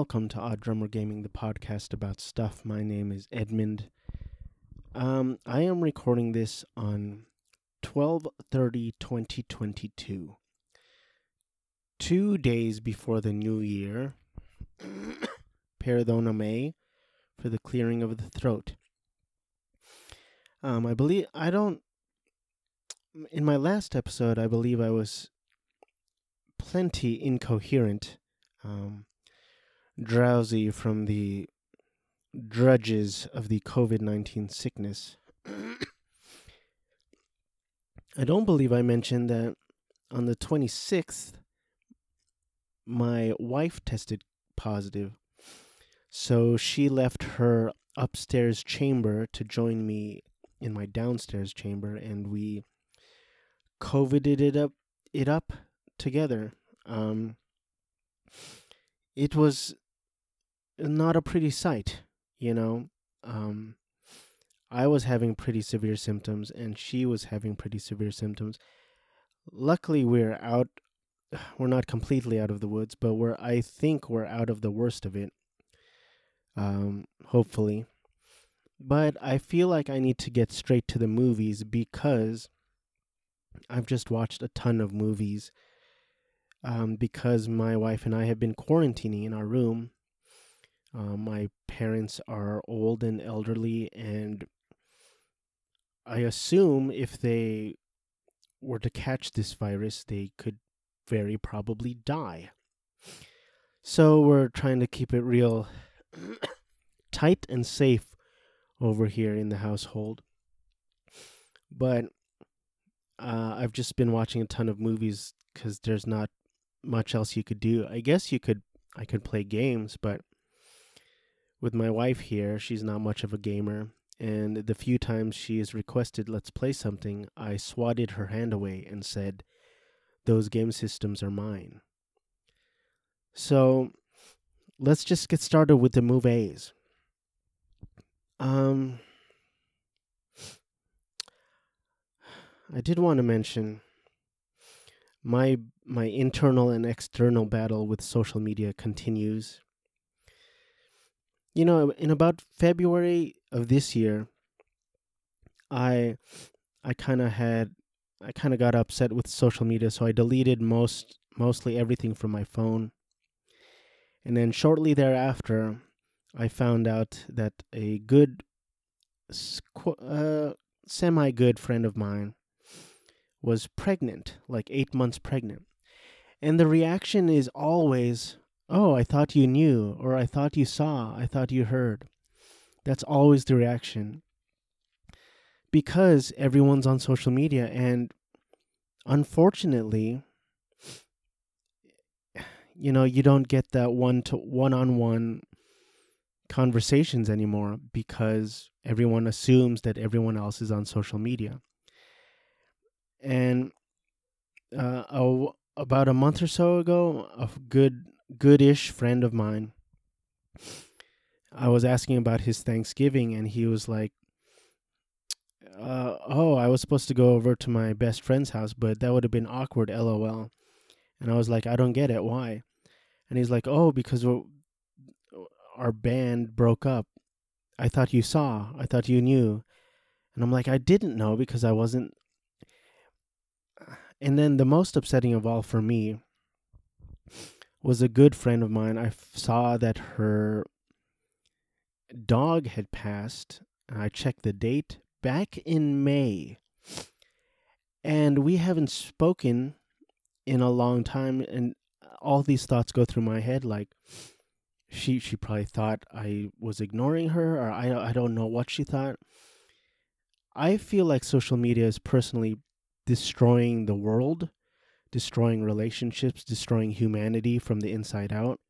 Welcome to Odd Drummer Gaming, the podcast about stuff. My name is Edmund. I am recording this on 12/30/2022, 2 days before the new year, perdoname, for the clearing of the throat. In my last episode, I believe I was plenty incoherent, drowsy from the drudges of the COVID-19 sickness. I don't believe I mentioned that on the 26th, my wife tested positive. So she left her upstairs chamber to join me in my downstairs chamber, and we COVIDed it up together. It was not a pretty sight, you know. I was having pretty severe symptoms, and she was having pretty severe symptoms. Luckily, we're not completely out of the woods, but I think we're out of the worst of it, hopefully. But I feel like I need to get straight to the movies because I've just watched a ton of movies. Because my wife and I have been quarantining in our room. My parents are old and elderly, and I assume if they were to catch this virus, they could very probably die. So we're trying to keep it real tight and safe over here in the household. But I've just been watching a ton of movies because there's not much else you could do. I guess I could play games, but with my wife here, she's not much of a gamer, and the few times she has requested let's play something, I swatted her hand away and said, those game systems are mine. So let's just get started with the movies. I did want to mention my internal and external battle with social media continues. You know, in about February of this year, I kind of got upset with social media, so I deleted mostly everything from my phone. And then shortly thereafter, I found out that a good, semi-good friend of mine was pregnant, like 8 months pregnant. And the reaction is always, oh, I thought you knew, or I thought you saw, I thought you heard. That's always the reaction. Because everyone's on social media, and unfortunately, you know, you don't get that one-on-one conversations anymore because everyone assumes that everyone else is on social media. And about a month or so ago, a good-ish friend of mine, I was asking about his Thanksgiving, and he was like, oh, I was supposed to go over to my best friend's house, but that would have been awkward, LOL. And I was like, I don't get it, why? And he's like, oh, because our band broke up. I thought you saw, I thought you knew. And I'm like, I didn't know because I wasn't. And then the most upsetting of all for me was a good friend of mine. I saw that her dog had passed, and I checked the date back in May. And we haven't spoken in a long time, and all these thoughts go through my head, like she probably thought I was ignoring her, or I don't know what she thought. I feel like social media is personally destroying the world, destroying relationships, destroying humanity from the inside out.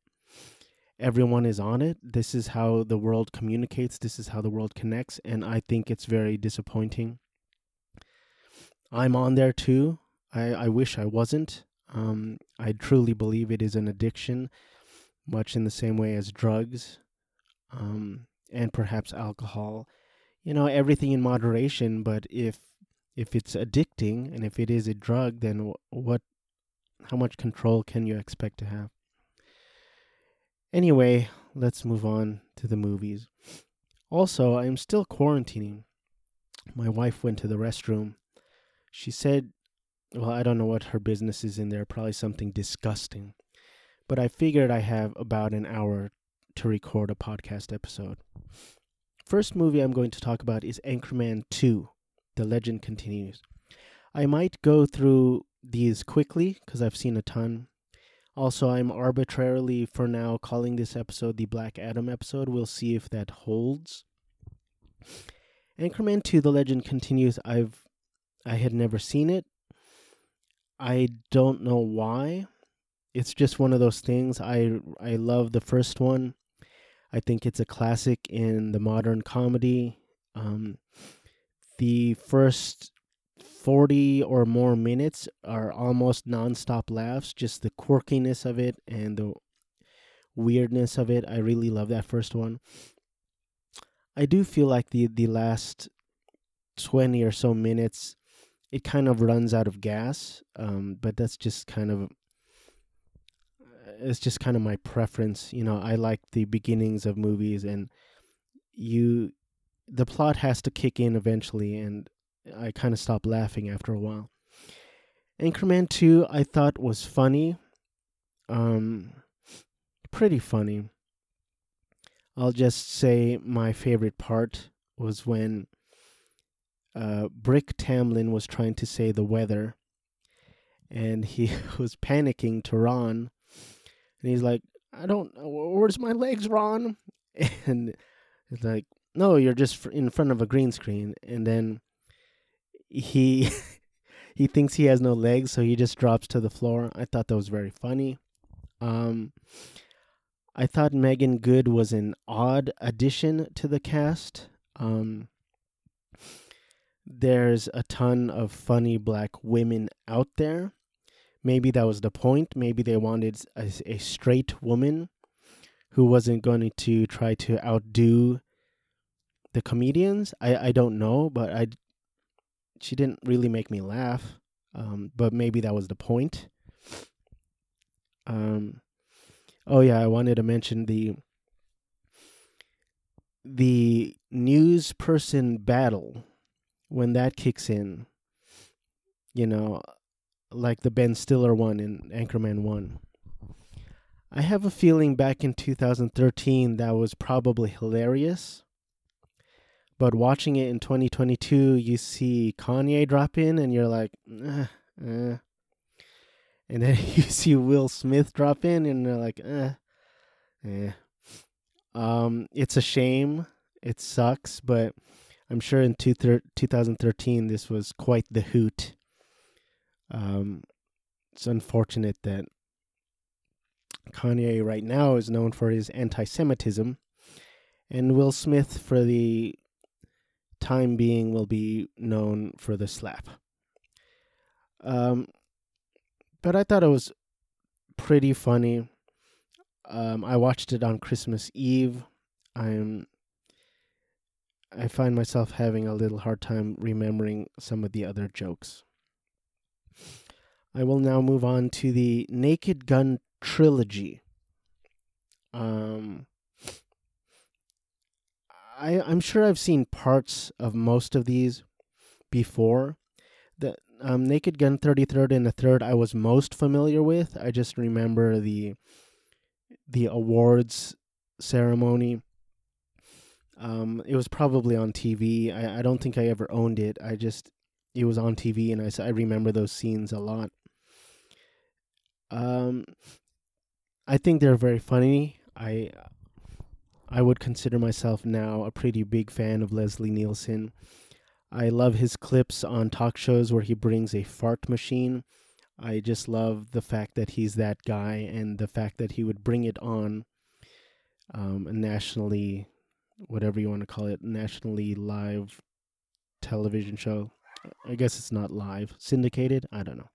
Everyone is on it. This is how the world communicates. This is how the world connects. And I think it's very disappointing. I'm on there too. I wish I wasn't. I truly believe it is an addiction, much in the same way as drugs, and perhaps alcohol. You know, everything in moderation, but if it's addicting, and if it is a drug, then how much control can you expect to have? Anyway, let's move on to the movies. Also, I'm still quarantining. My wife went to the restroom. She said, well, I don't know what her business is in there, probably something disgusting. But I figured I have about an hour to record a podcast episode. First movie I'm going to talk about is Anchorman 2, The Legend Continues. I might go through these quickly because I've seen a ton. Also, I'm arbitrarily for now calling this episode the Black Adam episode. We'll see if that holds. Anchorman 2, The Legend Continues. I had never seen it. I don't know why. It's just one of those things. I love the first one. I think it's a classic in the modern comedy. The first 40 or more minutes are almost nonstop laughs. Just the quirkiness of it and the weirdness of it. I really love that first one. I do feel like the last 20 or so minutes, it kind of runs out of gas. But that's just kind of... It's just kind of my preference. You know, I like the beginnings of movies, and the plot has to kick in eventually, and I kind of stopped laughing after a while. Anchorman 2, I thought was funny. Pretty funny. I'll just say my favorite part was when Brick Tamlin was trying to say the weather, and he was panicking to Ron. And he's like, I don't know, where's my legs, Ron? And it's like, no, you're just in front of a green screen. And then he thinks he has no legs, so he just drops to the floor. I thought that was very funny. I thought Megan Good was an odd addition to the cast. There's a ton of funny black women out there. Maybe that was the point. Maybe they wanted a straight woman who wasn't going to try to outdo the comedians. I don't know, but she didn't really make me laugh. But maybe that was the point. Oh yeah, I wanted to mention the news person battle when that kicks in. You know, like the Ben Stiller one in Anchorman 1. I have a feeling back in 2013 that was probably hilarious. But watching it in 2022, you see Kanye drop in and you're like, And then you see Will Smith drop in and they're like, It's a shame. It sucks. But I'm sure in 2013, this was quite the hoot. It's unfortunate that Kanye right now is known for his anti-Semitism, and Will Smith, for the time being, will be known for the slap. But I thought it was pretty funny. I watched it on Christmas Eve. I find myself having a little hard time remembering some of the other jokes. I will now move on to the Naked Gun trilogy. I'm sure I've seen parts of most of these before. The Naked Gun 33rd and the 3rd I was most familiar with. I just remember the awards ceremony. It was probably on TV. I don't think I ever owned it. It was on TV, and I remember those scenes a lot. I think they're very funny. I would consider myself now a pretty big fan of Leslie Nielsen. I love his clips on talk shows where he brings a fart machine. I just love the fact that he's that guy and the fact that he would bring it on nationally, whatever you want to call it, nationally live television show. I guess it's not live. Syndicated? I don't know.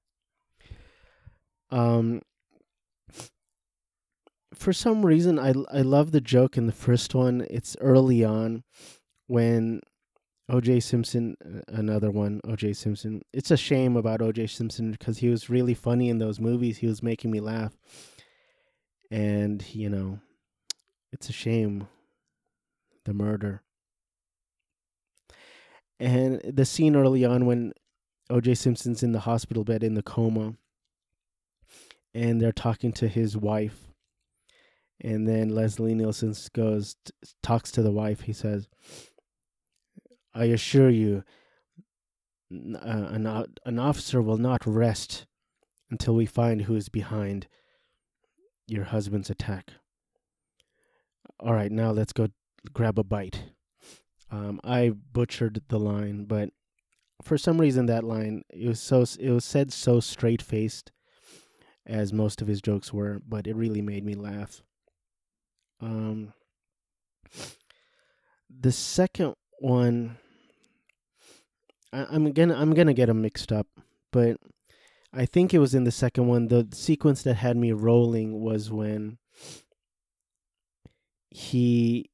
For some reason, I love the joke in the first one. It's early on when O.J. Simpson, another one, O.J. Simpson. It's a shame about O.J. Simpson because he was really funny in those movies. He was making me laugh. And, you know, It's a shame, the murder. And the scene early on when O.J. Simpson's in the hospital bed in the coma, and they're talking to his wife, and then Leslie Nielsen talks to the wife. He says, "I assure you, an officer will not rest until we find who is behind your husband's attack. All right, now let's go grab a bite." I butchered the line, but for some reason that line, it was said so straight-faced, as most of his jokes were, but it really made me laugh. The second one, I'm gonna get them mixed up, but I think it was in the second one. The sequence that had me rolling was when he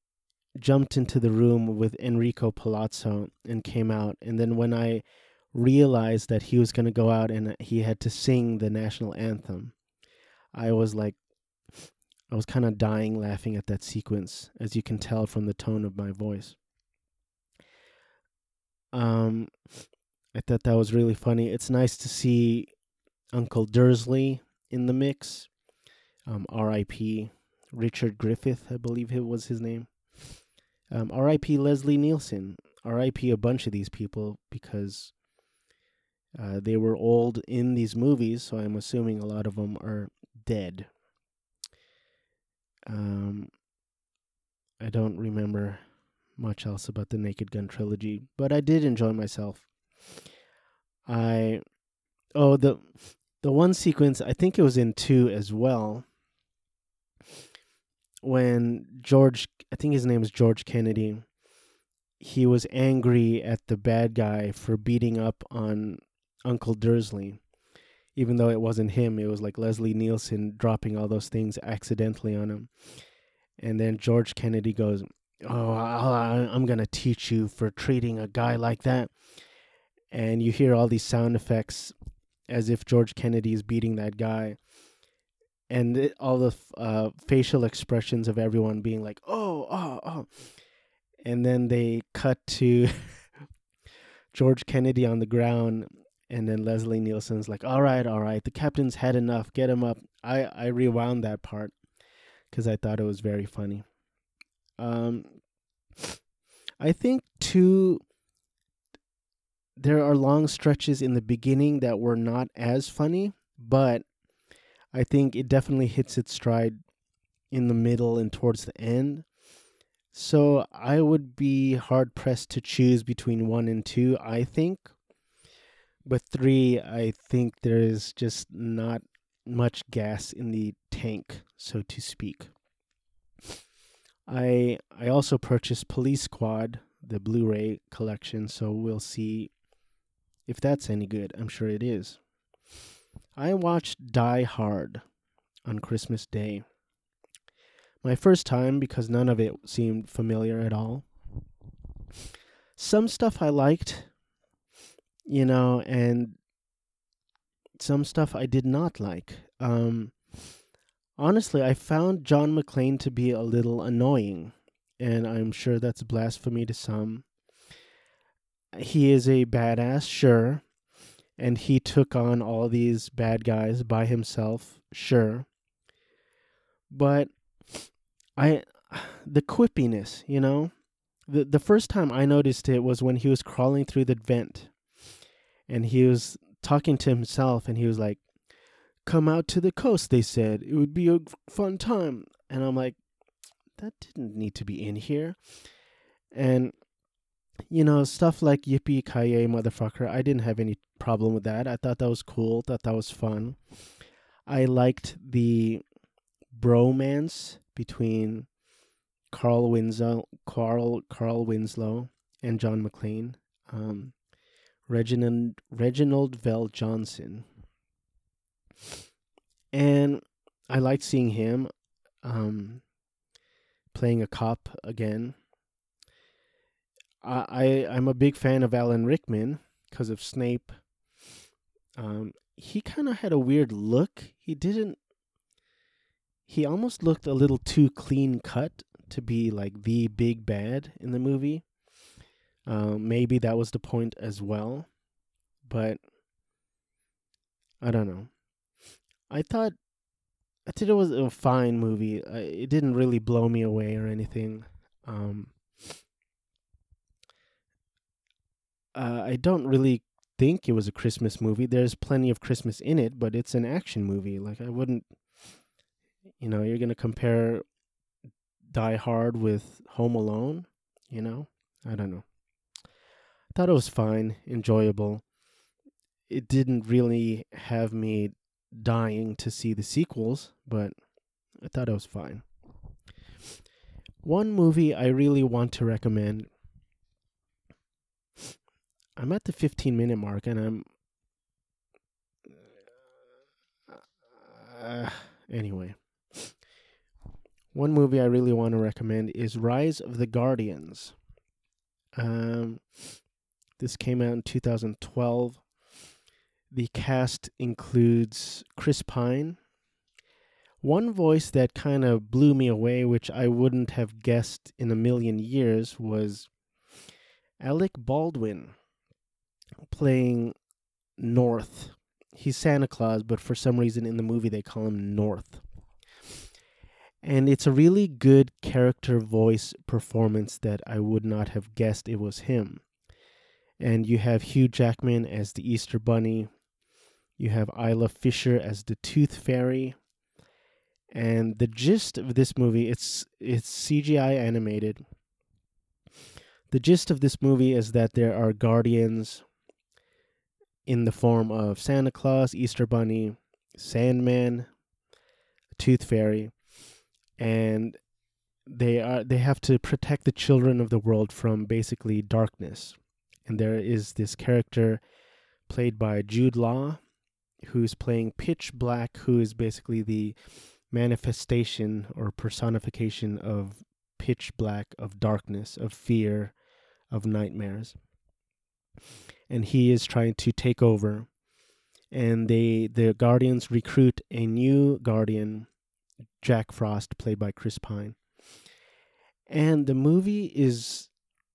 jumped into the room with Enrico Palazzo and came out. And then when I realized that he was going to go out and he had to sing the national anthem, I was kind of dying laughing at that sequence, as you can tell from the tone of my voice. I thought that was really funny. It's nice to see Uncle Dursley in the mix. R.I.P. Richard Griffith, I believe it was his name. R.I.P. Leslie Nielsen. R.I.P. a bunch of these people, because they were old in these movies, so I'm assuming a lot of them are dead. I don't remember much else about the Naked Gun trilogy, but I did enjoy myself. The one sequence, I think it was in 2 as well, when George, I think his name is George Kennedy, he was angry at the bad guy for beating up on Uncle Dursley, even though it wasn't him. It was like Leslie Nielsen dropping all those things accidentally on him. And then George Kennedy goes, "Oh, I'm going to teach you for treating a guy like that." And you hear all these sound effects as if George Kennedy is beating that guy. And all the facial expressions of everyone being like, oh. And then they cut to George Kennedy on the ground. And then Leslie Nielsen's like, all right. The captain's had enough. Get him up. I rewound that part because I thought it was very funny. I think, too, there are long stretches in the beginning that were not as funny, but I think it definitely hits its stride in the middle and towards the end. So I would be hard-pressed to choose between 1 and 2, I think. But 3, I think there is just not much gas in the tank, so to speak. I also purchased Police Squad, the Blu-ray collection, so we'll see if that's any good. I'm sure it is. I watched Die Hard on Christmas Day. My first time, because none of it seemed familiar at all. Some stuff I liked, and some stuff I did not like. Honestly, I found John McClane to be a little annoying, and I'm sure that's blasphemy to some. He is a badass, sure. And he took on all these bad guys by himself, sure. But the quippiness, The first time I noticed it was when he was crawling through the vent. And he was talking to himself, and he was like, "Come out to the coast, they said. It would be a fun time." And I'm like, that didn't need to be in here. And stuff like yippee-ki-yay, motherfucker, I didn't have any problem with that. I thought that was cool, thought that was fun. I liked the bromance between Carl Winslow and John McClane, Reginald Vell Johnson. And I liked seeing him playing a cop again. I'm a big fan of Alan Rickman because of Snape. He kind of had a weird look. He almost looked a little too clean cut to be like the big bad in the movie. Maybe that was the point as well, but I don't know. I thought it was a fine movie. It didn't really blow me away or anything. I don't really think it was a Christmas movie. There's plenty of Christmas in it, but it's an action movie. Like, I wouldn't, you know, you're going to compare Die Hard with Home Alone, you know? I don't know. I thought it was fine, enjoyable. It didn't really have me dying to see the sequels, but I thought it was fine. One movie I really want to recommend. I'm at the 15-minute mark, and I'm... anyway. One movie I really want to recommend is Rise of the Guardians. This came out in 2012. The cast includes Chris Pine. One voice that kind of blew me away, which I wouldn't have guessed in a million years, was Alec Baldwin playing North. He's Santa Claus, but for some reason in the movie they call him North. And it's a really good character voice performance that I would not have guessed it was him. And you have Hugh Jackman as the Easter Bunny. You have Isla Fisher as the Tooth Fairy. And the gist of this movie, it's CGI animated. The gist of this movie is that there are guardians in the form of Santa Claus, Easter Bunny, Sandman, Tooth Fairy, and they have to protect the children of the world from basically darkness. And there is this character played by Jude Law, who's playing Pitch Black, who is basically the manifestation or personification of pitch black, of darkness, of fear, of nightmares. And he is trying to take over. And the Guardians recruit a new Guardian, Jack Frost, played by Chris Pine. And the movie is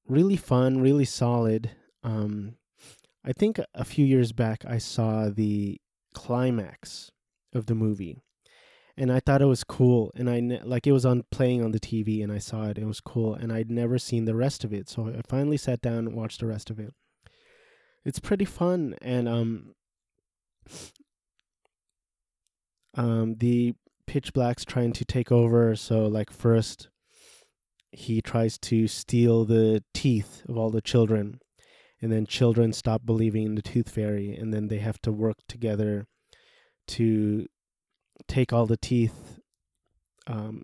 really fun, really solid. I think a few years back I saw the climax of the movie. And I thought it was cool, and it was playing on the TV, and I saw it. It was cool, and I'd never seen the rest of it, so I finally sat down and watched the rest of it. It's pretty fun, and the Pitch Black's trying to take over. So, like, first he tries to steal the teeth of all the children, and then children stop believing in the Tooth Fairy, and then they have to work together to take all the teeth,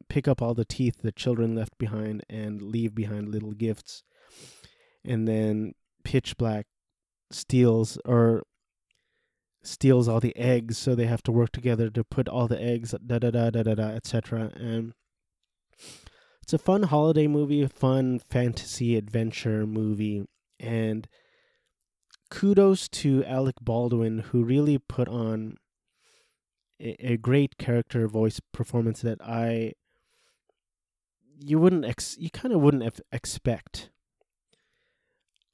pick up all the teeth the children left behind, and leave behind little gifts. And then Pitch Black steals all the eggs, so they have to work together to put all the eggs, etc. And it's a fun holiday movie, a fun fantasy adventure movie, and kudos to Alec Baldwin, who really put on a great character voice performance that you kind of wouldn't expect.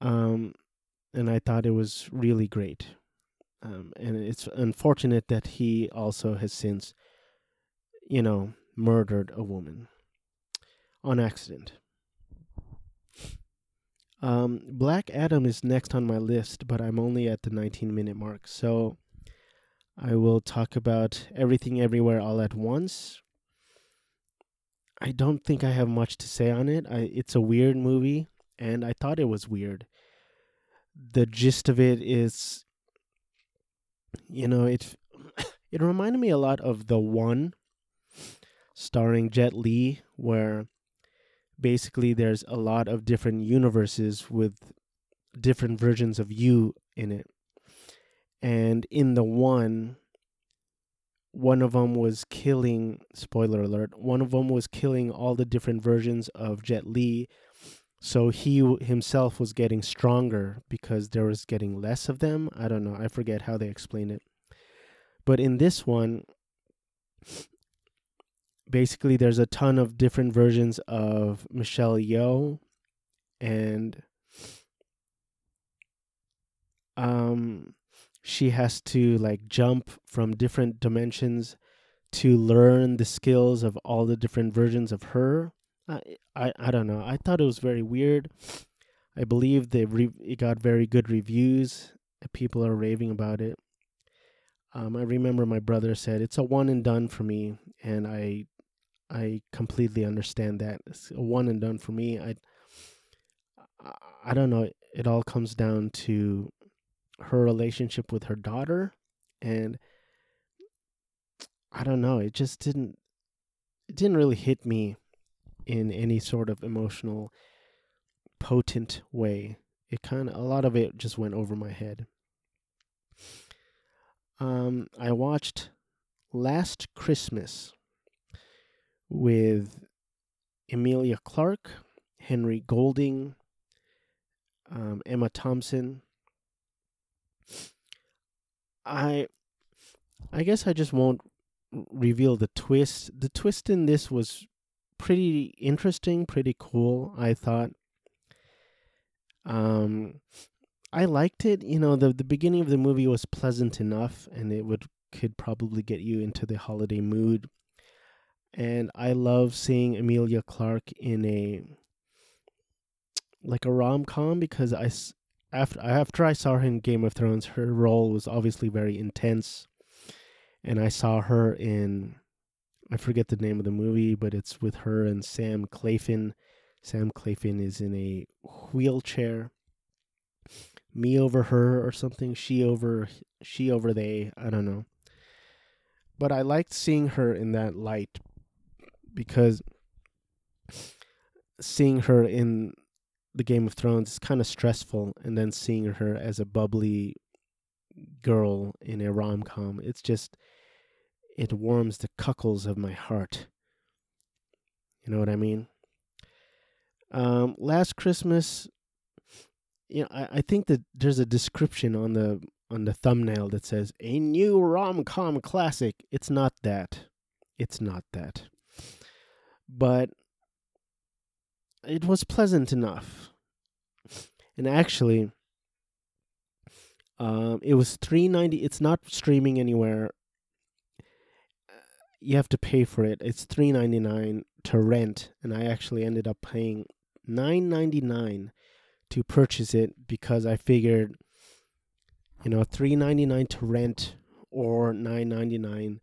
And I thought it was really great. And it's unfortunate that he also has since, you know, murdered a woman on accident. Black Adam is next on my list, but I'm only at the 19-minute mark, so I will talk about Everything Everywhere All at Once. I don't think I have much to say on it. It's a weird movie, and I thought it was weird. The gist of it is, you know, it reminded me a lot of The One, starring Jet Li, where basically there's a lot of different universes with different versions of you in it. And in The one of them was killing, spoiler alert, one of them was killing all the different versions of Jet Li. So he himself was getting stronger because there was getting less of them. I don't know. I forget how they explained it. But in this one, basically there's a ton of different versions of Michelle Yeoh, and she has to like jump from different dimensions to learn the skills of all the different versions of her. I don't know. I thought it was very weird. I believe it got very good reviews. People are raving about it. I remember my brother said it's a one and done for me, and I completely understand that. It's a one and done for me. I don't know. It all comes down to her relationship with her daughter, and I don't know. It just didn't really hit me in any sort of emotional, potent way. A lot of it just went over my head. I watched Last Christmas with Emilia Clarke, Henry Golding, Emma Thompson. I guess I just won't reveal the twist. The twist in this was pretty interesting, pretty cool, I thought. I liked it. You know, the beginning of the movie was pleasant enough, and it could probably get you into the holiday mood. And I love seeing Emilia Clarke in a rom-com, because after I saw her in Game of Thrones, her role was obviously very intense. And I saw her in, I forget the name of the movie, but it's with her and Sam Claflin. Sam Claflin is in a wheelchair. Me over her or something. She over they. I don't know. But I liked seeing her in that light, because seeing her in the Game of Thrones is kind of stressful, and then seeing her as a bubbly girl in a rom-com, it warms the cockles of my heart. You know what I mean? Last Christmas, you know, I think that there's a description on the thumbnail that says a new rom-com classic. It's not that. It's not that. But it was pleasant enough. And actually, it was $3.90. It's not streaming anywhere. You have to pay for it. It's $3.99 to rent, and I actually ended up paying $9.99 to purchase it, because I figured, you know, $3.99 to rent or $9.99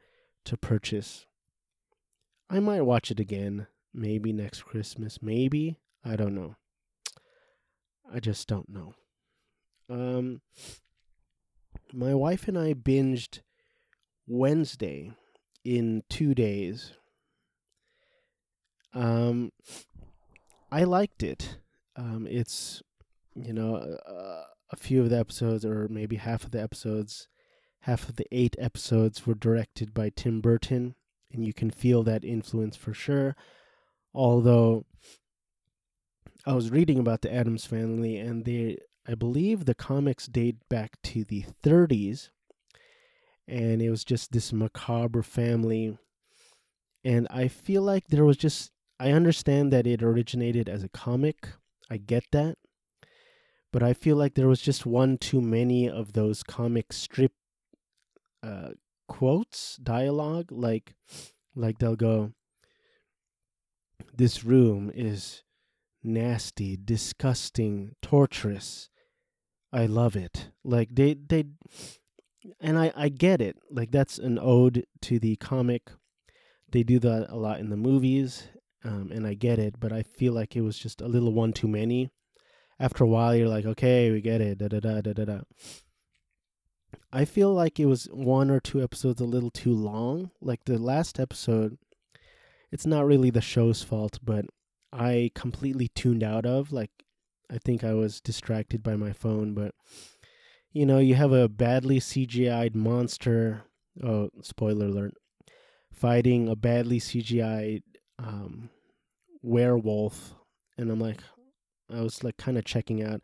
to purchase. I might watch it again, maybe next Christmas, maybe, I don't know. I just don't know. My wife and I binged Wednesday in 2 days. I liked it. It's, you know, a few of the episodes, or maybe half of the 8 episodes were directed by Tim Burton, and you can feel that influence for sure. Although I was reading about the Addams Family, and I believe the comics date back to the 30s, and it was just this macabre family. And I feel like I understand that it originated as a comic. I get that. But I feel like there was just one too many of those comic strip quotes, dialogue. Like they'll go, "This room is nasty, disgusting, torturous. I love it." Like they and I get it. Like that's an ode to the comic. They do that a lot in the movies. And I get it, but I feel like it was just a little one too many. After a while, you're like, okay, we get it, da-da-da-da-da-da. I feel like it was 1 or 2 episodes a little too long. Like the last episode, it's not really the show's fault, but I completely tuned out of. Like, I think I was distracted by my phone, but, you know, you have a badly CGI'd monster, oh, spoiler alert, fighting a badly CGI'd werewolf, and I was kind of checking out.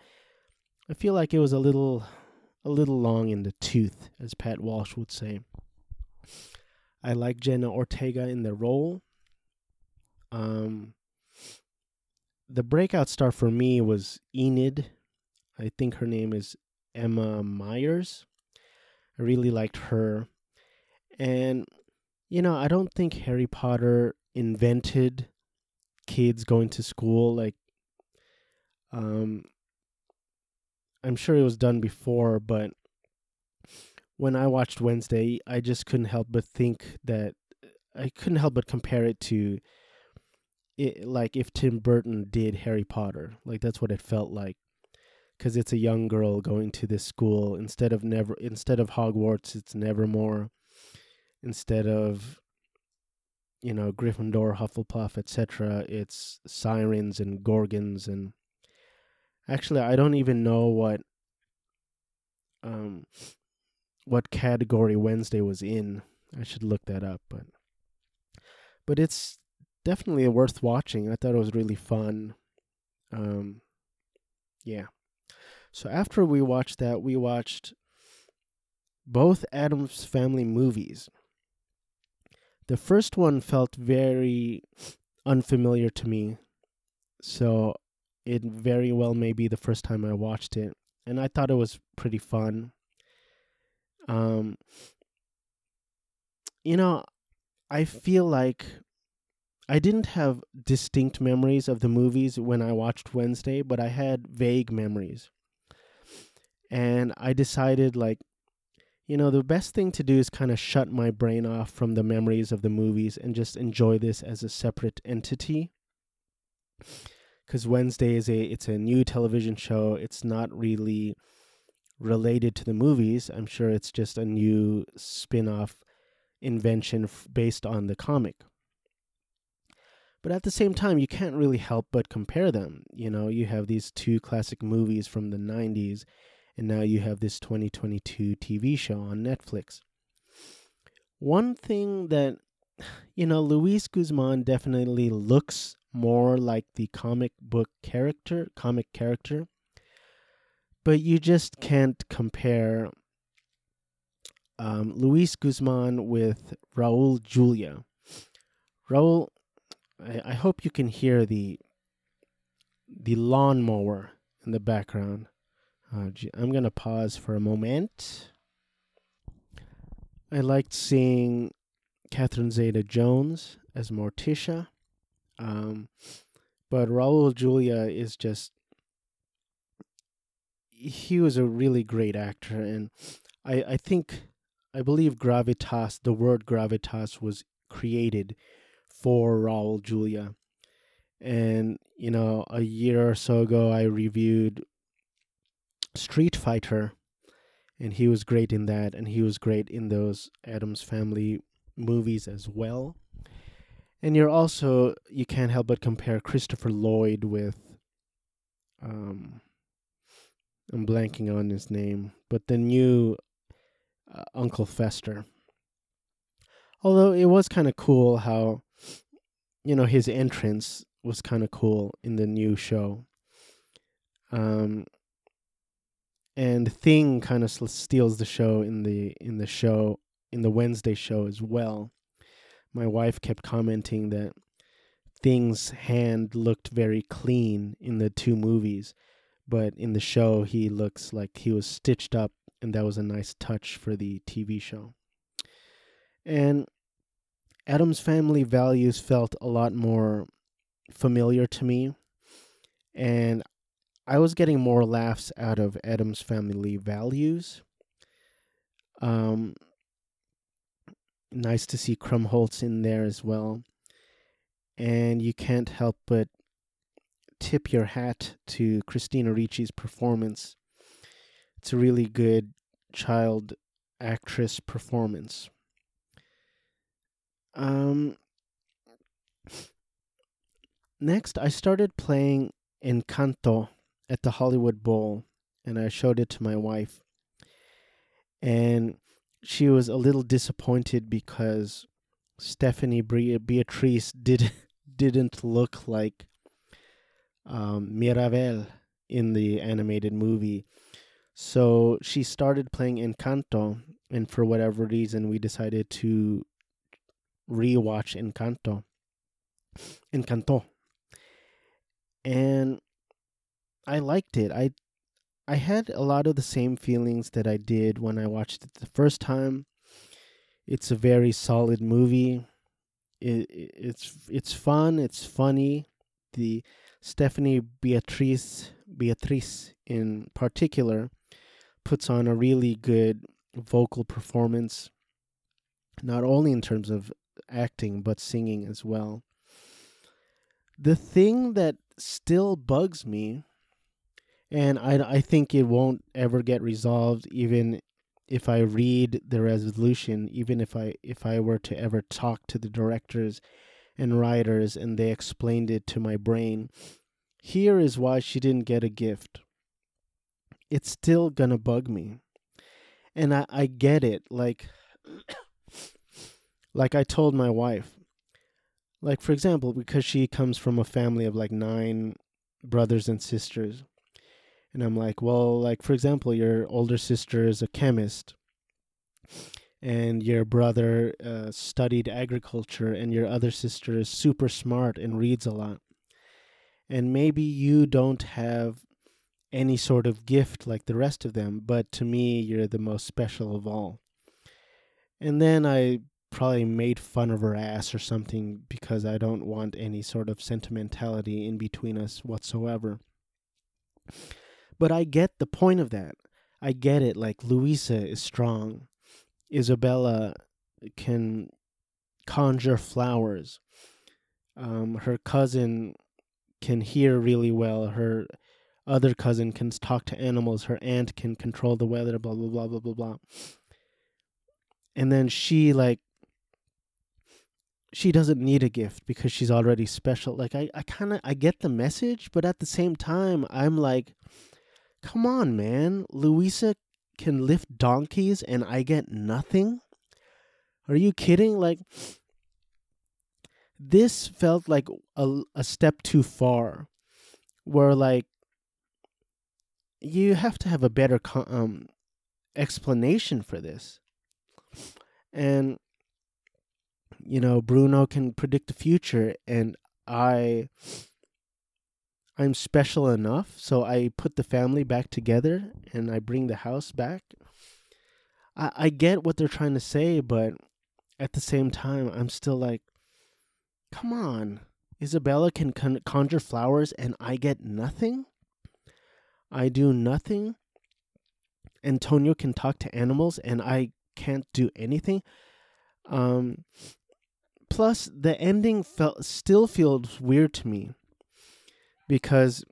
I feel like it was a little long in the tooth, as Pat Walsh would say. I like Jenna Ortega in the role. The breakout star for me was Enid. I think her name is Emma Myers. I really liked her. And, you know, I don't think Harry Potter invented kids going to school. Like, I'm sure it was done before, but when I watched Wednesday, I just couldn't help but think that I couldn't help but compare it to it, like if Tim Burton did Harry Potter. Like, that's what it felt like, because it's a young girl going to this school instead of Hogwarts, it's Nevermore. Instead of, you know, Gryffindor, Hufflepuff, etc., it's Sirens and Gorgons. And actually, I don't even know what category Wednesday was in. I should look that up, but it's definitely worth watching. I thought it was really fun. Yeah. So after we watched that, we watched both Addams Family movies. The first one felt very unfamiliar to me, so it very well may be the first time I watched it, and I thought it was pretty fun. You know, I feel like I didn't have distinct memories of the movies when I watched Wednesday, but I had vague memories. And I decided, like, you know, the best thing to do is kind of shut my brain off from the memories of the movies and just enjoy this as a separate entity. Because Wednesday it's a new television show. It's not really related to the movies. I'm sure it's just a new spin-off invention based on the comic. But at the same time, you can't really help but compare them. You know, you have these two classic movies from the 90s, and now you have this 2022 TV show on Netflix. One thing that, you know, Luis Guzman definitely looks more like the comic character, but you just can't compare Luis Guzman with Raul Julia. Raul, I hope you can hear the lawnmower in the background. I'm going to pause for a moment. I liked seeing Catherine Zeta-Jones as Morticia. But Raul Julia is just... he was a really great actor. And I believe gravitas, the word gravitas, was created for Raul Julia. And, you know, a year or so ago, I reviewed Street Fighter, and he was great in that, and he was great in those Addams Family movies as well. And you can't help but compare Christopher Lloyd with, I'm blanking on his name, but the new Uncle Fester. Although it was kind of cool how, you know, his entrance was kind of cool in the new show. And Thing kind of steals the show in the Wednesday show as well. My wife kept commenting that Thing's hand looked very clean in the two movies, but in the show he looks like he was stitched up, and that was a nice touch for the TV show. And Addams Family Values felt a lot more familiar to me, and I was getting more laughs out of Addams Family Values. Nice to see Krumholtz in there as well. And you can't help but tip your hat to Christina Ricci's performance. It's a really good child actress performance. Next, I started playing Encanto at the Hollywood Bowl, and I showed it to my wife, and she was a little disappointed because Stephanie Beatriz didn't look like Mirabel in the animated movie. So she started playing Encanto, and for whatever reason we decided to rewatch Encanto. Encanto. And I liked it. I had a lot of the same feelings that I did when I watched it the first time. It's a very solid movie. It's fun. It's funny. The Stephanie Beatriz in particular puts on a really good vocal performance, not only in terms of acting, but singing as well. The thing that still bugs me, and I think it won't ever get resolved, even if I read the resolution, even if I were to ever talk to the directors and writers and they explained it to my brain, here is why she didn't get a gift. It's still gonna bug me. And I get it, like I told my wife. Like, for example, because she comes from a family of, 9 brothers and sisters. And I'm like, well, for example, your older sister is a chemist. And your brother studied agriculture. And your other sister is super smart and reads a lot. And maybe you don't have any sort of gift like the rest of them. But to me, you're the most special of all. And then I probably made fun of her ass or something, because I don't want any sort of sentimentality in between us whatsoever. But I get the point of that. I get it. Luisa is strong. Isabella can conjure flowers. Her cousin can hear really well. Her other cousin can talk to animals. Her aunt can control the weather, blah, blah, blah, blah, blah, blah. And then she, she doesn't need a gift because she's already special. I get the message, but at the same time, I'm like, come on, man. Luisa can lift donkeys and I get nothing? Are you kidding? This felt like a step too far, where, you have to have a better explanation for this. And Bruno can predict the future, and I'm special enough, so I put the family back together and I bring the house back. I get what they're trying to say, but at the same time, I'm still come on, Isabella can conjure flowers and I get nothing? I do nothing? Antonio can talk to animals and I can't do anything? Plus, the ending still feels weird to me, because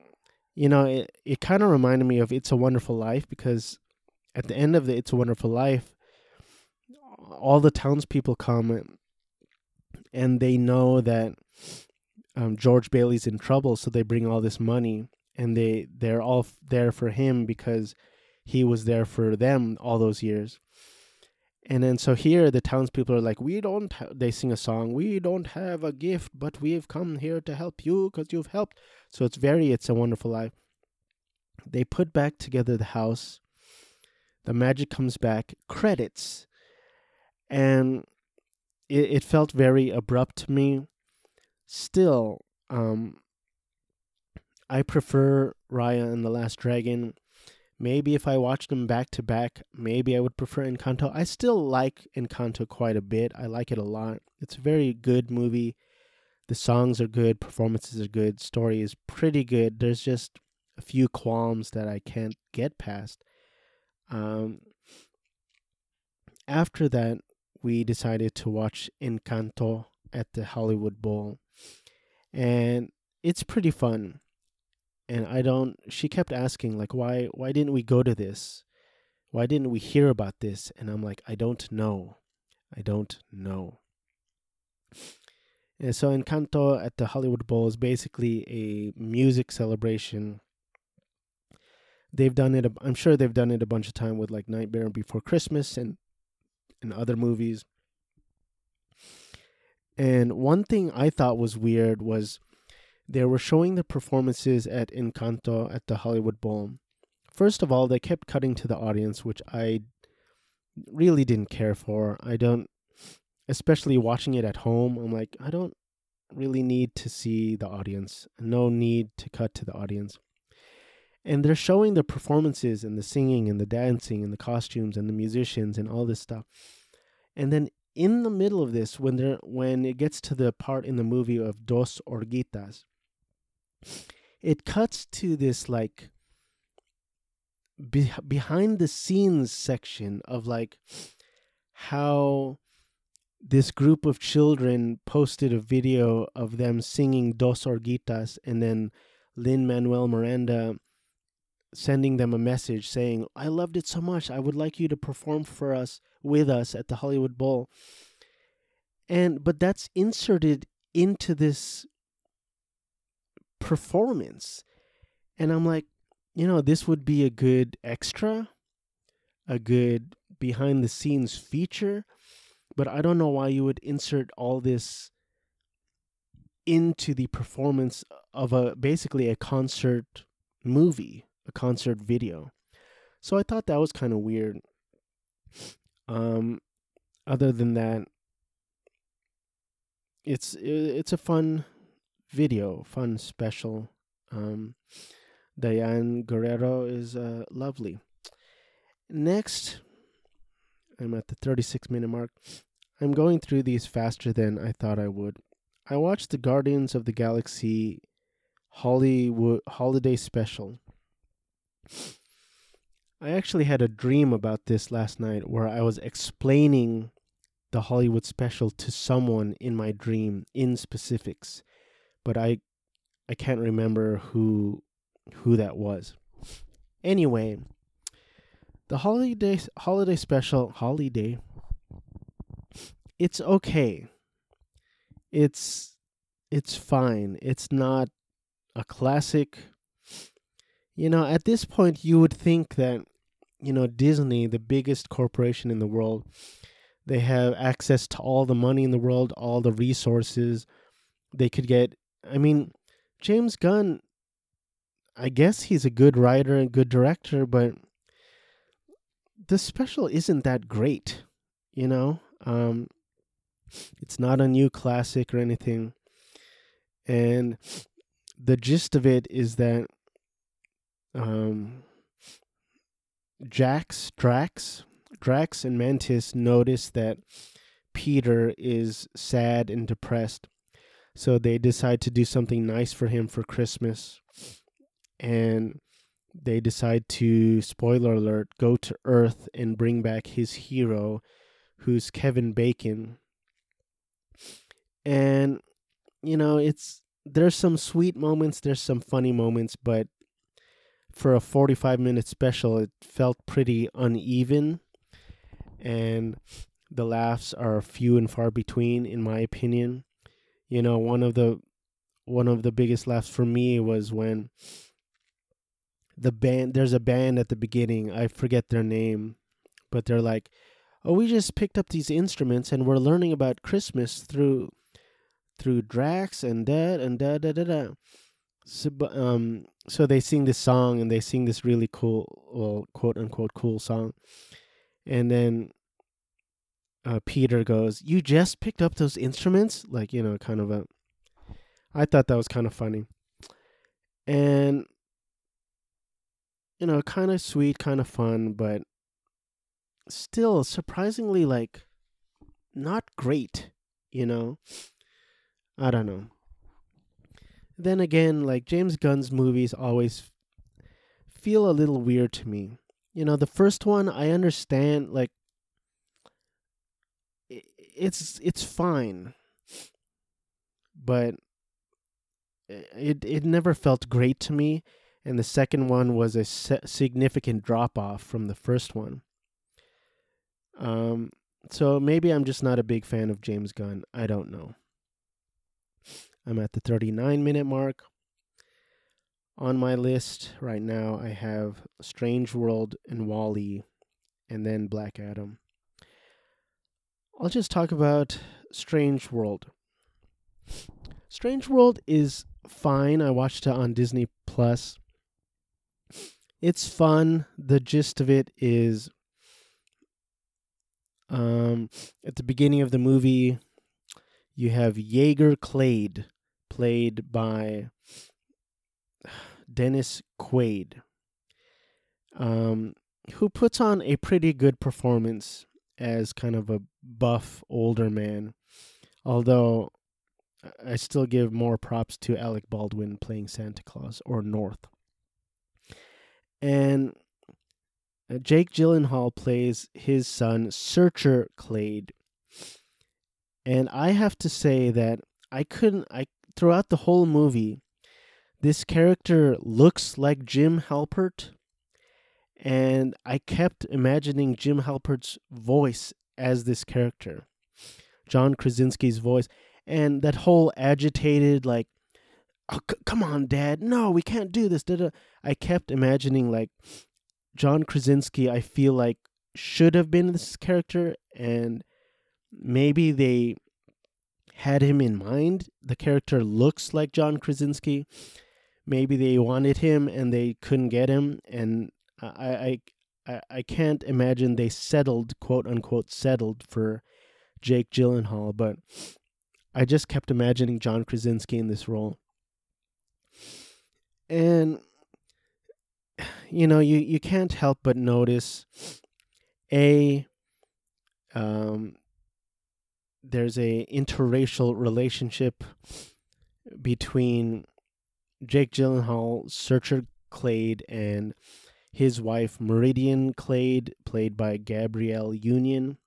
it kind of reminded me of It's a Wonderful Life, because at the end of the It's a Wonderful Life, all the townspeople come and they know that George Bailey's in trouble, so they bring all this money and they're all there for him because he was there for them all those years. And then so here the townspeople are they sing a song, we don't have a gift, but we've come here to help you because you've helped. So it's very It's a Wonderful Life. They put back together the house. The magic comes back. Credits. And it felt very abrupt to me. Still, I prefer Raya and the Last Dragon. Maybe if I watched them back to back, maybe I would prefer Encanto. I still like Encanto quite a bit. I like it a lot. It's a very good movie. The songs are good. Performances are good. Story is pretty good. There's just a few qualms that I can't get past. After that, we decided to watch Encanto at the Hollywood Bowl. And it's pretty fun. And she kept asking, why didn't we go to this? Why didn't we hear about this? And I'm like, I don't know. And so Encanto at the Hollywood Bowl is basically a music celebration. They've done it, I'm sure they've done it a bunch of time with Nightmare Before Christmas and other movies. And one thing I thought was weird was, they were showing the performances at Encanto at the Hollywood Bowl. First of all, they kept cutting to the audience, which I really didn't care for. Especially watching it at home, I'm like, I don't really need to see the audience, no need to cut to the audience. And they're showing the performances and the singing and the dancing and the costumes and the musicians and all this stuff. And then in the middle of this, when it gets to the part in the movie of Dos Orguitas, it cuts to this like behind the scenes section of like how this group of children posted a video of them singing Dos Orguitas, and then Lin-Manuel Miranda sending them a message saying, "I loved it so much. I would like you to perform for us, with us at the Hollywood Bowl." But that's inserted into this performance. And I'm like, this would be a good extra, a good behind the scenes feature, but I don't know why you would insert all this into the performance of basically a concert movie, a concert video. So I thought that was kind of weird. Other than that, it's a fun video, fun special. Diane Guerrero is lovely. Next, I'm at the 36-minute mark. I'm going through these faster than I thought I would. I watched the Guardians of the Galaxy Hollywood Holiday Special. I actually had a dream about this last night where I was explaining the Hollywood Special to someone in my dream in specifics, but I can't remember who that was. Anyway, the holiday special, holiday, it's okay. It's fine. It's not a classic. At this point, you would think that, Disney, the biggest corporation in the world, they have access to all the money in the world, all the resources they could get. I mean, James Gunn, I guess he's a good writer and good director, but the special isn't that great, it's not a new classic or anything. And the gist of it is that Drax and Mantis notice that Peter is sad and depressed, so they decide to do something nice for him for Christmas. And they decide to, spoiler alert, go to Earth and bring back his hero, who's Kevin Bacon. And, there's some sweet moments, there's some funny moments, but for a 45-minute special, it felt pretty uneven. And the laughs are few and far between, in my opinion. One of the biggest laughs for me was when there's a band at the beginning, I forget their name, but they're like, "Oh, we just picked up these instruments and we're learning about Christmas through Drax and that and da da da da." So they sing this song, and they sing this really cool, well, quote unquote cool song, and then Peter goes, "You just picked up those instruments?" I thought that was kind of funny. And kind of sweet, kind of fun, but still surprisingly, not great, I don't know. Then again, James Gunn's movies always feel a little weird to me. The first one, I understand, it's fine, but it never felt great to me. And the second one was a significant drop-off from the first one. So maybe I'm just not a big fan of James Gunn. I don't know. I'm at the 39-minute mark. On my list right now, I have Strange World and WALL-E, and then Black Adam. I'll just talk about Strange World. Strange World is fine. I watched it on Disney Plus. It's fun. The gist of it is, at the beginning of the movie, You have Jaeger Clade, played by Dennis Quaid, who puts on a pretty good performance as kind of a buff older man, although I still give more props to Alec Baldwin playing Santa Claus, or North. And Jake Gyllenhaal plays his son, Searcher Clade. And I have to say that throughout the whole movie, this character looks like Jim Halpert, and I kept imagining Jim Halpert's voice as this character, John Krasinski's voice, and that whole agitated, like, oh, come on, Dad, no, we can't do this. Da-da. I kept imagining, like, John Krasinski, I feel like, should have been this character, and maybe they had him in mind. The character looks like John Krasinski. Maybe they wanted him and they couldn't get him, and I can't imagine they settled, quote unquote, settled for Jake Gyllenhaal, but I just kept imagining John Krasinski in this role. And, you know, you can't help but notice, there's a interracial relationship between Jake Gyllenhaal, Searcher Clade, and his wife, Meridian Clade, played by Gabrielle Union.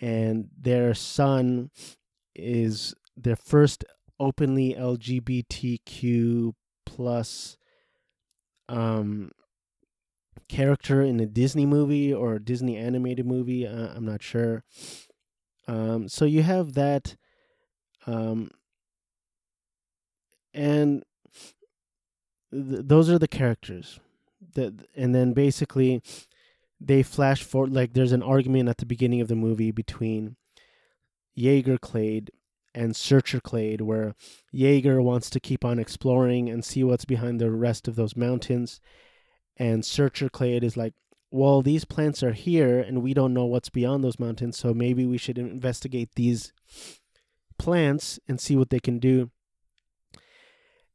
And their son is their first openly LGBTQ plus character in a Disney movie or a Disney animated movie. I'm not sure. So you have that. And those are the characters. And then basically they flash forward, like there's an argument at the beginning of the movie between Jaeger Clade and Searcher Clade, where Jaeger wants to keep on exploring and see what's behind the rest of those mountains. And Searcher Clade is like, well, these plants are here and we don't know what's beyond those mountains, so maybe we should investigate these plants and see what they can do.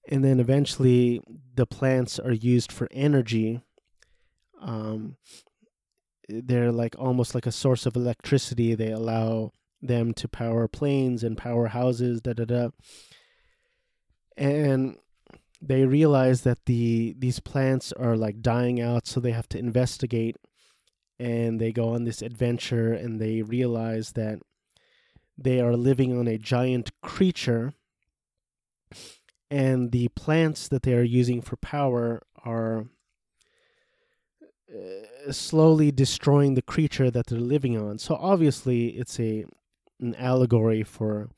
And then eventually the plants are used for energy. They're like almost like a source of electricity. They allow them to power planes and power houses, And they realize that these plants are like dying out, so they have to investigate. And they go on this adventure and they realize that they are living on a giant creature. And the plants that they are using for power are slowly destroying the creature that they're living on. So obviously, it's an allegory for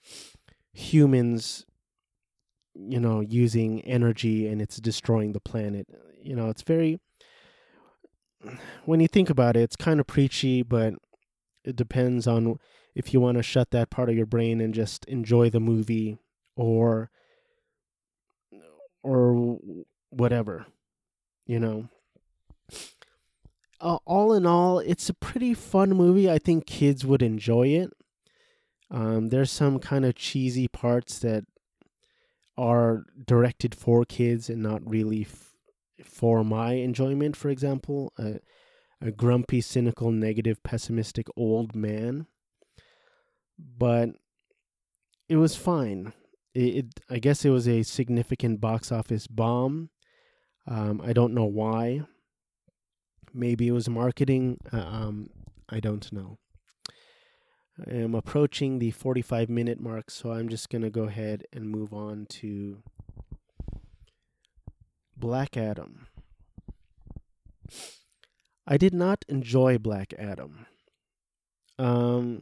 humans, you know, using energy and it's destroying the planet. You know, it's very, when you think about it, it's kind of preachy, but it depends on if you want to shut that part of your brain and just enjoy the movie or whatever, you know. All in all, it's a pretty fun movie. I think kids would enjoy it. There's some kind of cheesy parts that are directed for kids and not really for my enjoyment. For example, a grumpy, cynical, negative, pessimistic old man. But it was fine. I guess it was a significant box office bomb. I don't know why. Maybe it was marketing. I don't know. I am approaching the 45-minute mark, so I'm just going to go ahead and move on to Black Adam. I did not enjoy Black Adam. I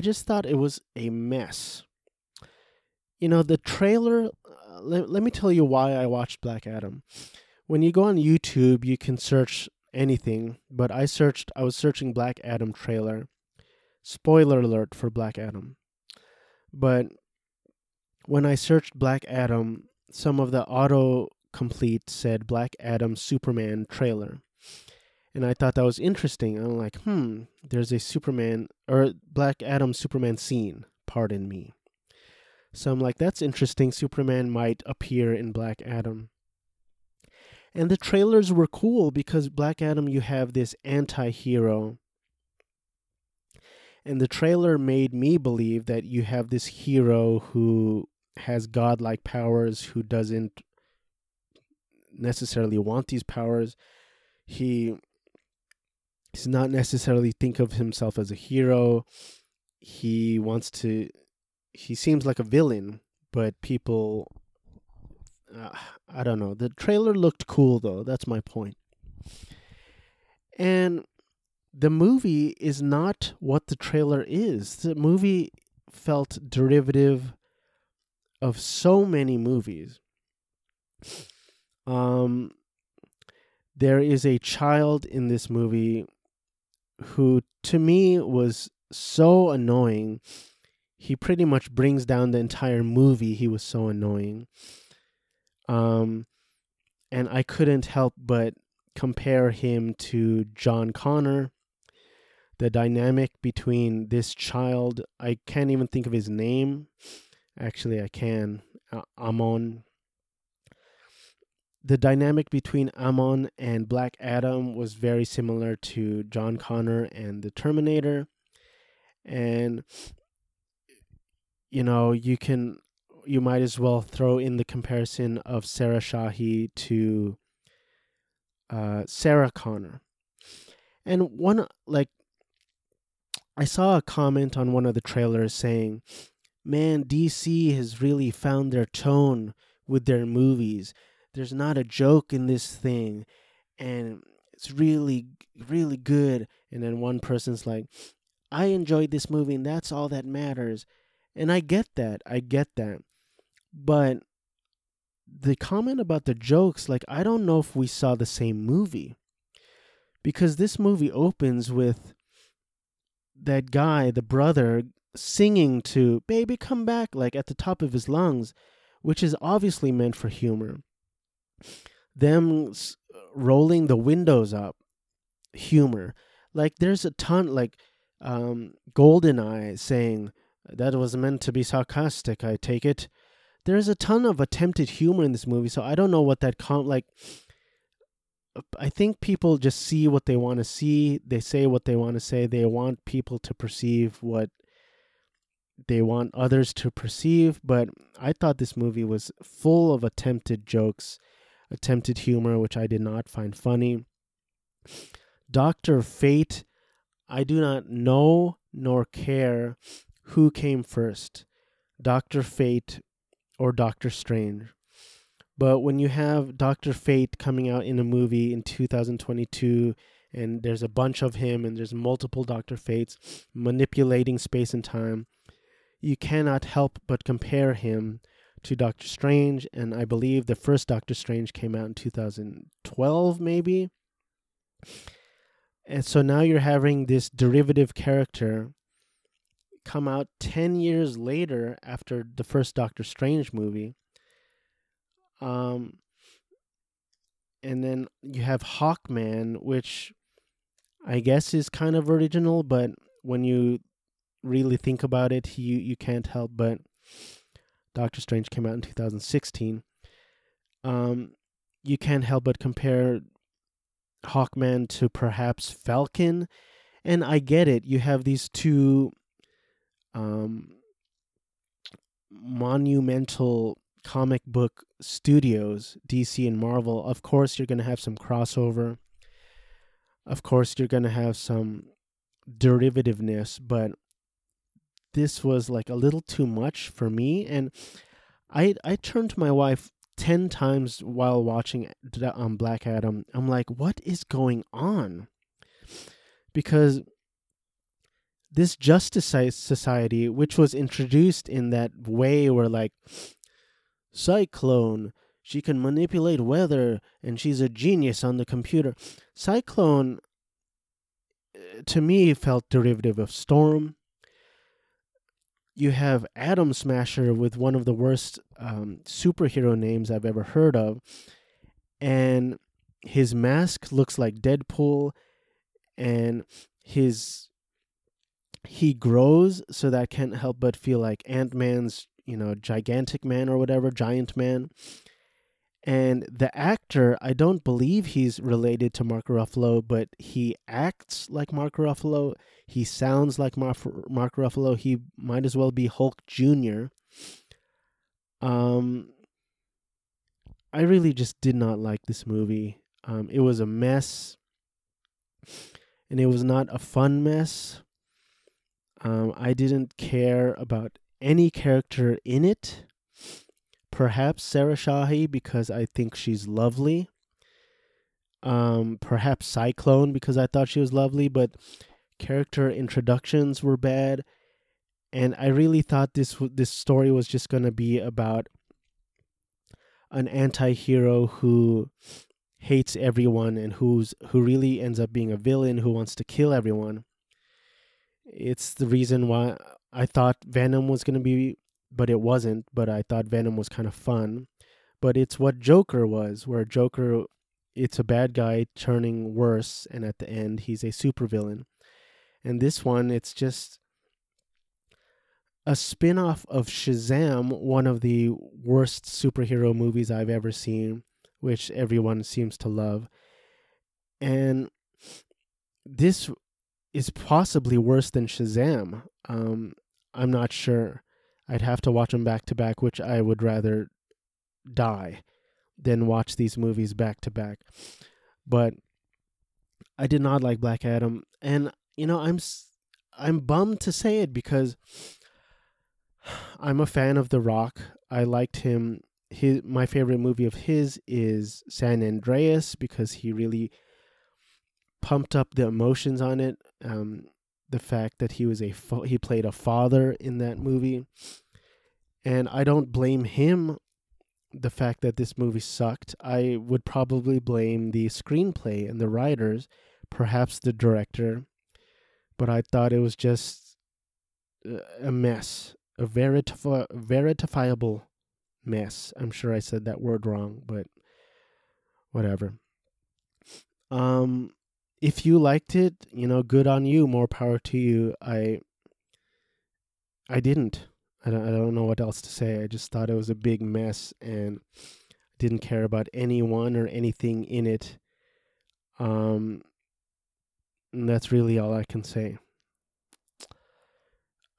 just thought it was a mess. You know, the trailer, let me tell you why I watched Black Adam. When you go on YouTube, you can search anything, but I was searching Black Adam trailer. Spoiler alert for Black Adam. But when I searched Black Adam, some of the autocomplete said Black Adam Superman trailer. And I thought that was interesting. I'm like, there's a Black Adam Superman scene, pardon me. So I'm like, that's interesting. Superman might appear in Black Adam. And the trailers were cool because Black Adam, you have this anti-hero. And the trailer made me believe that you have this hero who has godlike powers, who doesn't necessarily want these powers. He does not necessarily think of himself as a hero. He seems like a villain, but people, I don't know. The trailer looked cool, though. That's my point. And the movie is not what the trailer is. The movie felt derivative of so many movies. There is a child in this movie who, to me, was so annoying. He pretty much brings down the entire movie. He was so annoying. And I couldn't help but compare him to John Connor. The dynamic between this child, I can't even think of his name. Actually, I can. Amon. The dynamic between Amon and Black Adam was very similar to John Connor and the Terminator. And you know, you might as well throw in the comparison of Sarah Shahi to Sarah Connor. And I saw a comment on one of the trailers saying, man, DC has really found their tone with their movies. There's not a joke in this thing. And it's really, really good. And then one person's like, I enjoyed this movie and that's all that matters. And I get that. But the comment about the jokes, I don't know if we saw the same movie. Because this movie opens with that guy, the brother, singing to Baby Come Back, at the top of his lungs, which is obviously meant for humor. Them rolling the windows up, humor. There's a ton, Goldeneye saying, that was meant to be sarcastic, I take it. There's a ton of attempted humor in this movie, so I don't know what that... I think people just see what they want to see. They say what they want to say. They want people to perceive what they want others to perceive. But I thought this movie was full of attempted jokes, attempted humor, which I did not find funny. Dr. Fate, I do not know nor care who came first, Dr. Fate or Doctor Strange. But when you have Dr. Fate coming out in a movie in 2022, and there's a bunch of him, and there's multiple Dr. Fates manipulating space and time, you cannot help but compare him to Doctor Strange. And I believe the first Doctor Strange came out in 2012, maybe. And so now you're having this derivative character come out 10 years later after the first Doctor Strange movie. And then you have Hawkman, which I guess is kind of original, but when you really think about it, you can't help but Doctor Strange came out in 2016. You can't help but compare Hawkman to perhaps Falcon. And I get it. You have these two monumental comic book studios, DC and Marvel. Of course you're going to have some crossover. Of course you're going to have some derivativeness, but this was a little too much for me. And I turned to my wife 10 times while watching Black Adam. I'm like, what is going on? Because this Justice Society, which was introduced in that way where Cyclone, she can manipulate weather and she's a genius on the computer. Cyclone, to me, felt derivative of Storm. You have Atom Smasher with one of the worst superhero names I've ever heard of. And his mask looks like Deadpool, and his he grows, so that can't help but feel like Ant-Man's, gigantic man or whatever, giant man. And the actor, I don't believe he's related to Mark Ruffalo, but he acts like Mark Ruffalo. He sounds like Mark Ruffalo. He might as well be Hulk Jr. I really just did not like this movie. It was a mess, and it was not a fun mess. I didn't care about any character in it. Perhaps Sarah Shahi, because I think she's lovely. Perhaps Cyclone, because I thought she was lovely, but character introductions were bad. And I really thought this story was just going to be about an anti-hero who hates everyone and who really ends up being a villain who wants to kill everyone. It's the reason why I thought Venom was going to be... But it wasn't, but I thought Venom was kind of fun. But it's what Joker was, where Joker, it's a bad guy turning worse, and at the end, he's a supervillain. And this one, it's just a spin-off of Shazam, one of the worst superhero movies I've ever seen, which everyone seems to love. And this is possibly worse than Shazam. I'm not sure. I'd have to watch them back to back, which I would rather die than watch these movies back to back. But I did not like Black Adam, and I'm bummed to say it because I'm a fan of The Rock. I liked him. My favorite movie of his is San Andreas because he really pumped up the emotions on it. The fact that he was he played a father in that movie. And I don't blame him the fact that this movie sucked. I would probably blame the screenplay and the writers, perhaps the director. But I thought it was just a mess, a verifiable mess. I'm sure I said that word wrong, but whatever. If you liked it, good on you. More power to you. I didn't. I don't know what else to say. I just thought it was a big mess and didn't care about anyone or anything in it. And that's really all I can say.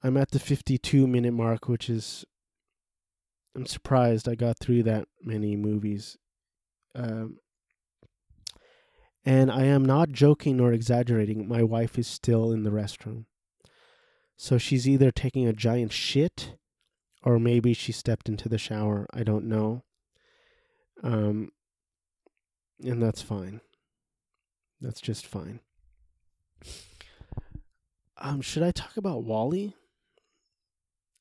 I'm at the 52-minute mark, which is... I'm surprised I got through that many movies. And I am not joking nor exaggerating. My wife is still in the restroom. So she's either taking a giant shit or maybe she stepped into the shower. I don't know. And that's fine. That's just fine. Should I talk about WALL-E?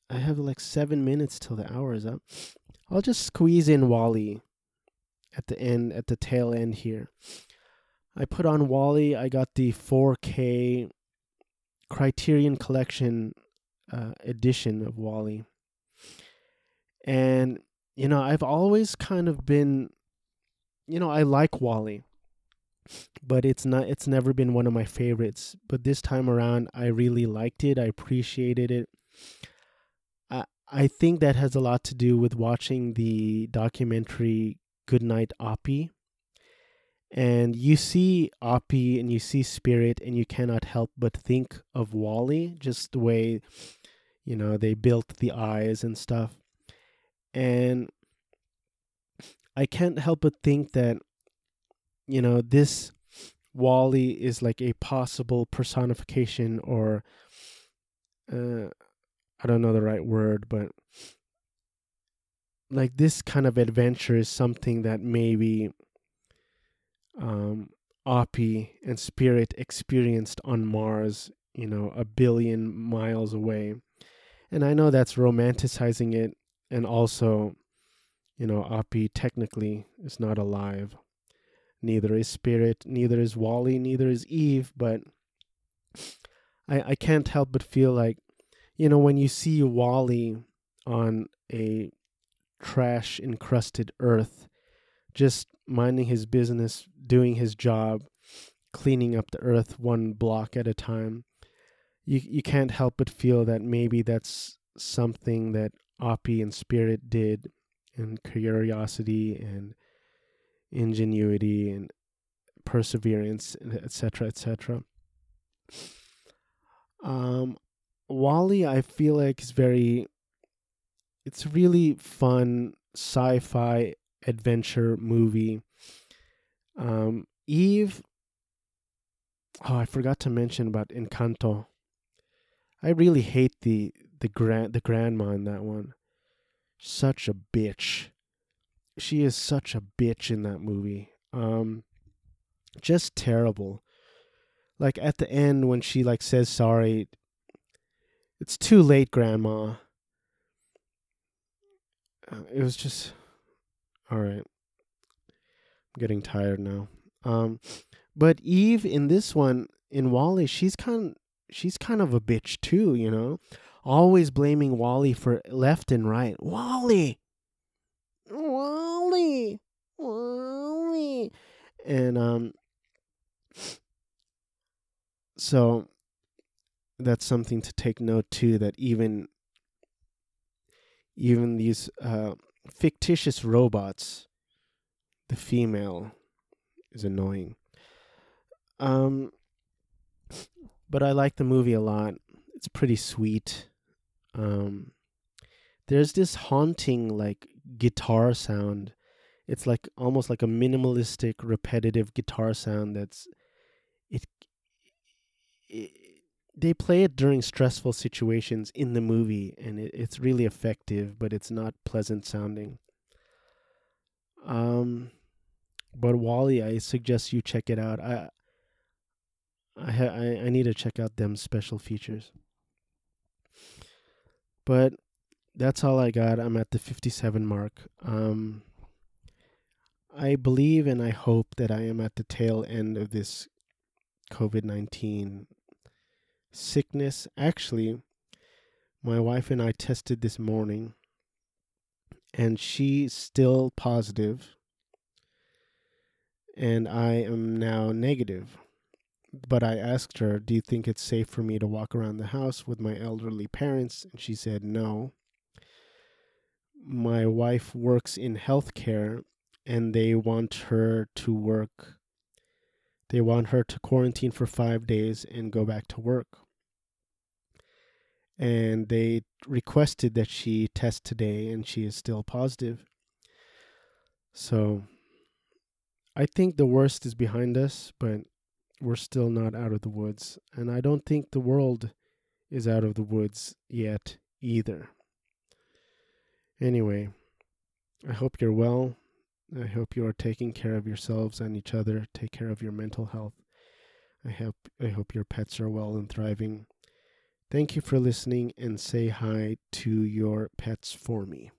I have 7 minutes till the hour is up. I'll just squeeze in WALL-E at the end, at the tail end here. I put on WALL-E. I got the 4K Criterion Collection edition of WALL-E. And, I've always kind of been, I like WALL-E, but it's never been one of my favorites. But this time around, I really liked it. I appreciated it. I think that has a lot to do with watching the documentary Goodnight, Oppie. And you see Oppie and you see Spirit and you cannot help but think of WALL-E, just the way, they built the eyes and stuff. And I can't help but think that, this WALL-E is like a possible personification or, I don't know the right word, but like this kind of adventure is something that maybe... Oppie and Spirit experienced on Mars, 1 billion miles away. And I know that's romanticizing it. And also, Oppie technically is not alive. Neither is Spirit, neither is WALL-E, neither is Eve. But I can't help but feel like, when you see WALL-E on a trash encrusted Earth, just minding his business, doing his job, cleaning up the earth one block at a time. you can't help but feel that maybe that's something that Oppie and Spirit did, and curiosity and ingenuity and perseverance, etc., etc. Wall-E, I feel like is very, it's a really fun sci-fi adventure movie. Eve, I forgot to mention about Encanto. I really hate the grandma in that one. Such a bitch. She is such a bitch in that movie. Just terrible. Like at the end when she like says sorry, it's too late, grandma. It was just all right. I'm getting tired now. But Eve in this one in Wall-E, she's kind of a bitch too, you know. Always blaming Wall-E for left and right. Wall-E. And so that's something to take note too, that even these fictitious robots, the female is annoying. But I like the movie a lot. It's pretty sweet. There's this haunting like guitar sound. It's like almost like a minimalistic, repetitive guitar sound that's it. They play it during stressful situations in the movie, and it's really effective, but it's not pleasant sounding. But Wall-E, I suggest you check it out. I need to check out them special features. But that's all I got. I'm at the 57 mark. I believe and I hope that I am at the tail end of this COVID-19 sickness. Actually, my wife and I tested this morning, and she's still positive, and I am now negative. But I asked her, do you think it's safe for me to walk around the house with my elderly parents? And she said no. My wife works in healthcare, and they want her to work. They want her to quarantine for 5 days and go back to work. And they requested that she test today, and she is still positive. So I think the worst is behind us, but we're still not out of the woods. And I don't think the world is out of the woods yet either. Anyway, I hope you're well. I hope you are taking care of yourselves and each other. Take care of your mental health. I hope your pets are well and thriving. Thank you for listening, and say hi to your pets for me.